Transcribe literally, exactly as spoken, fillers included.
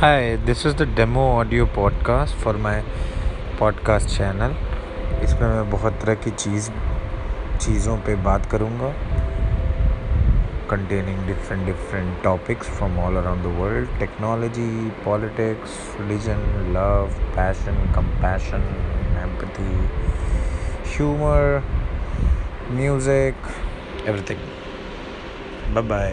Hi, this is the demo audio podcast for my podcast channel. इसमें मैं बहुत तरह की चीज़ चीज़ों पे बात करूँगा containing different different topics from all around the world. Technology, politics, religion, love, passion, compassion, empathy, humor, music, everything. Bye-bye.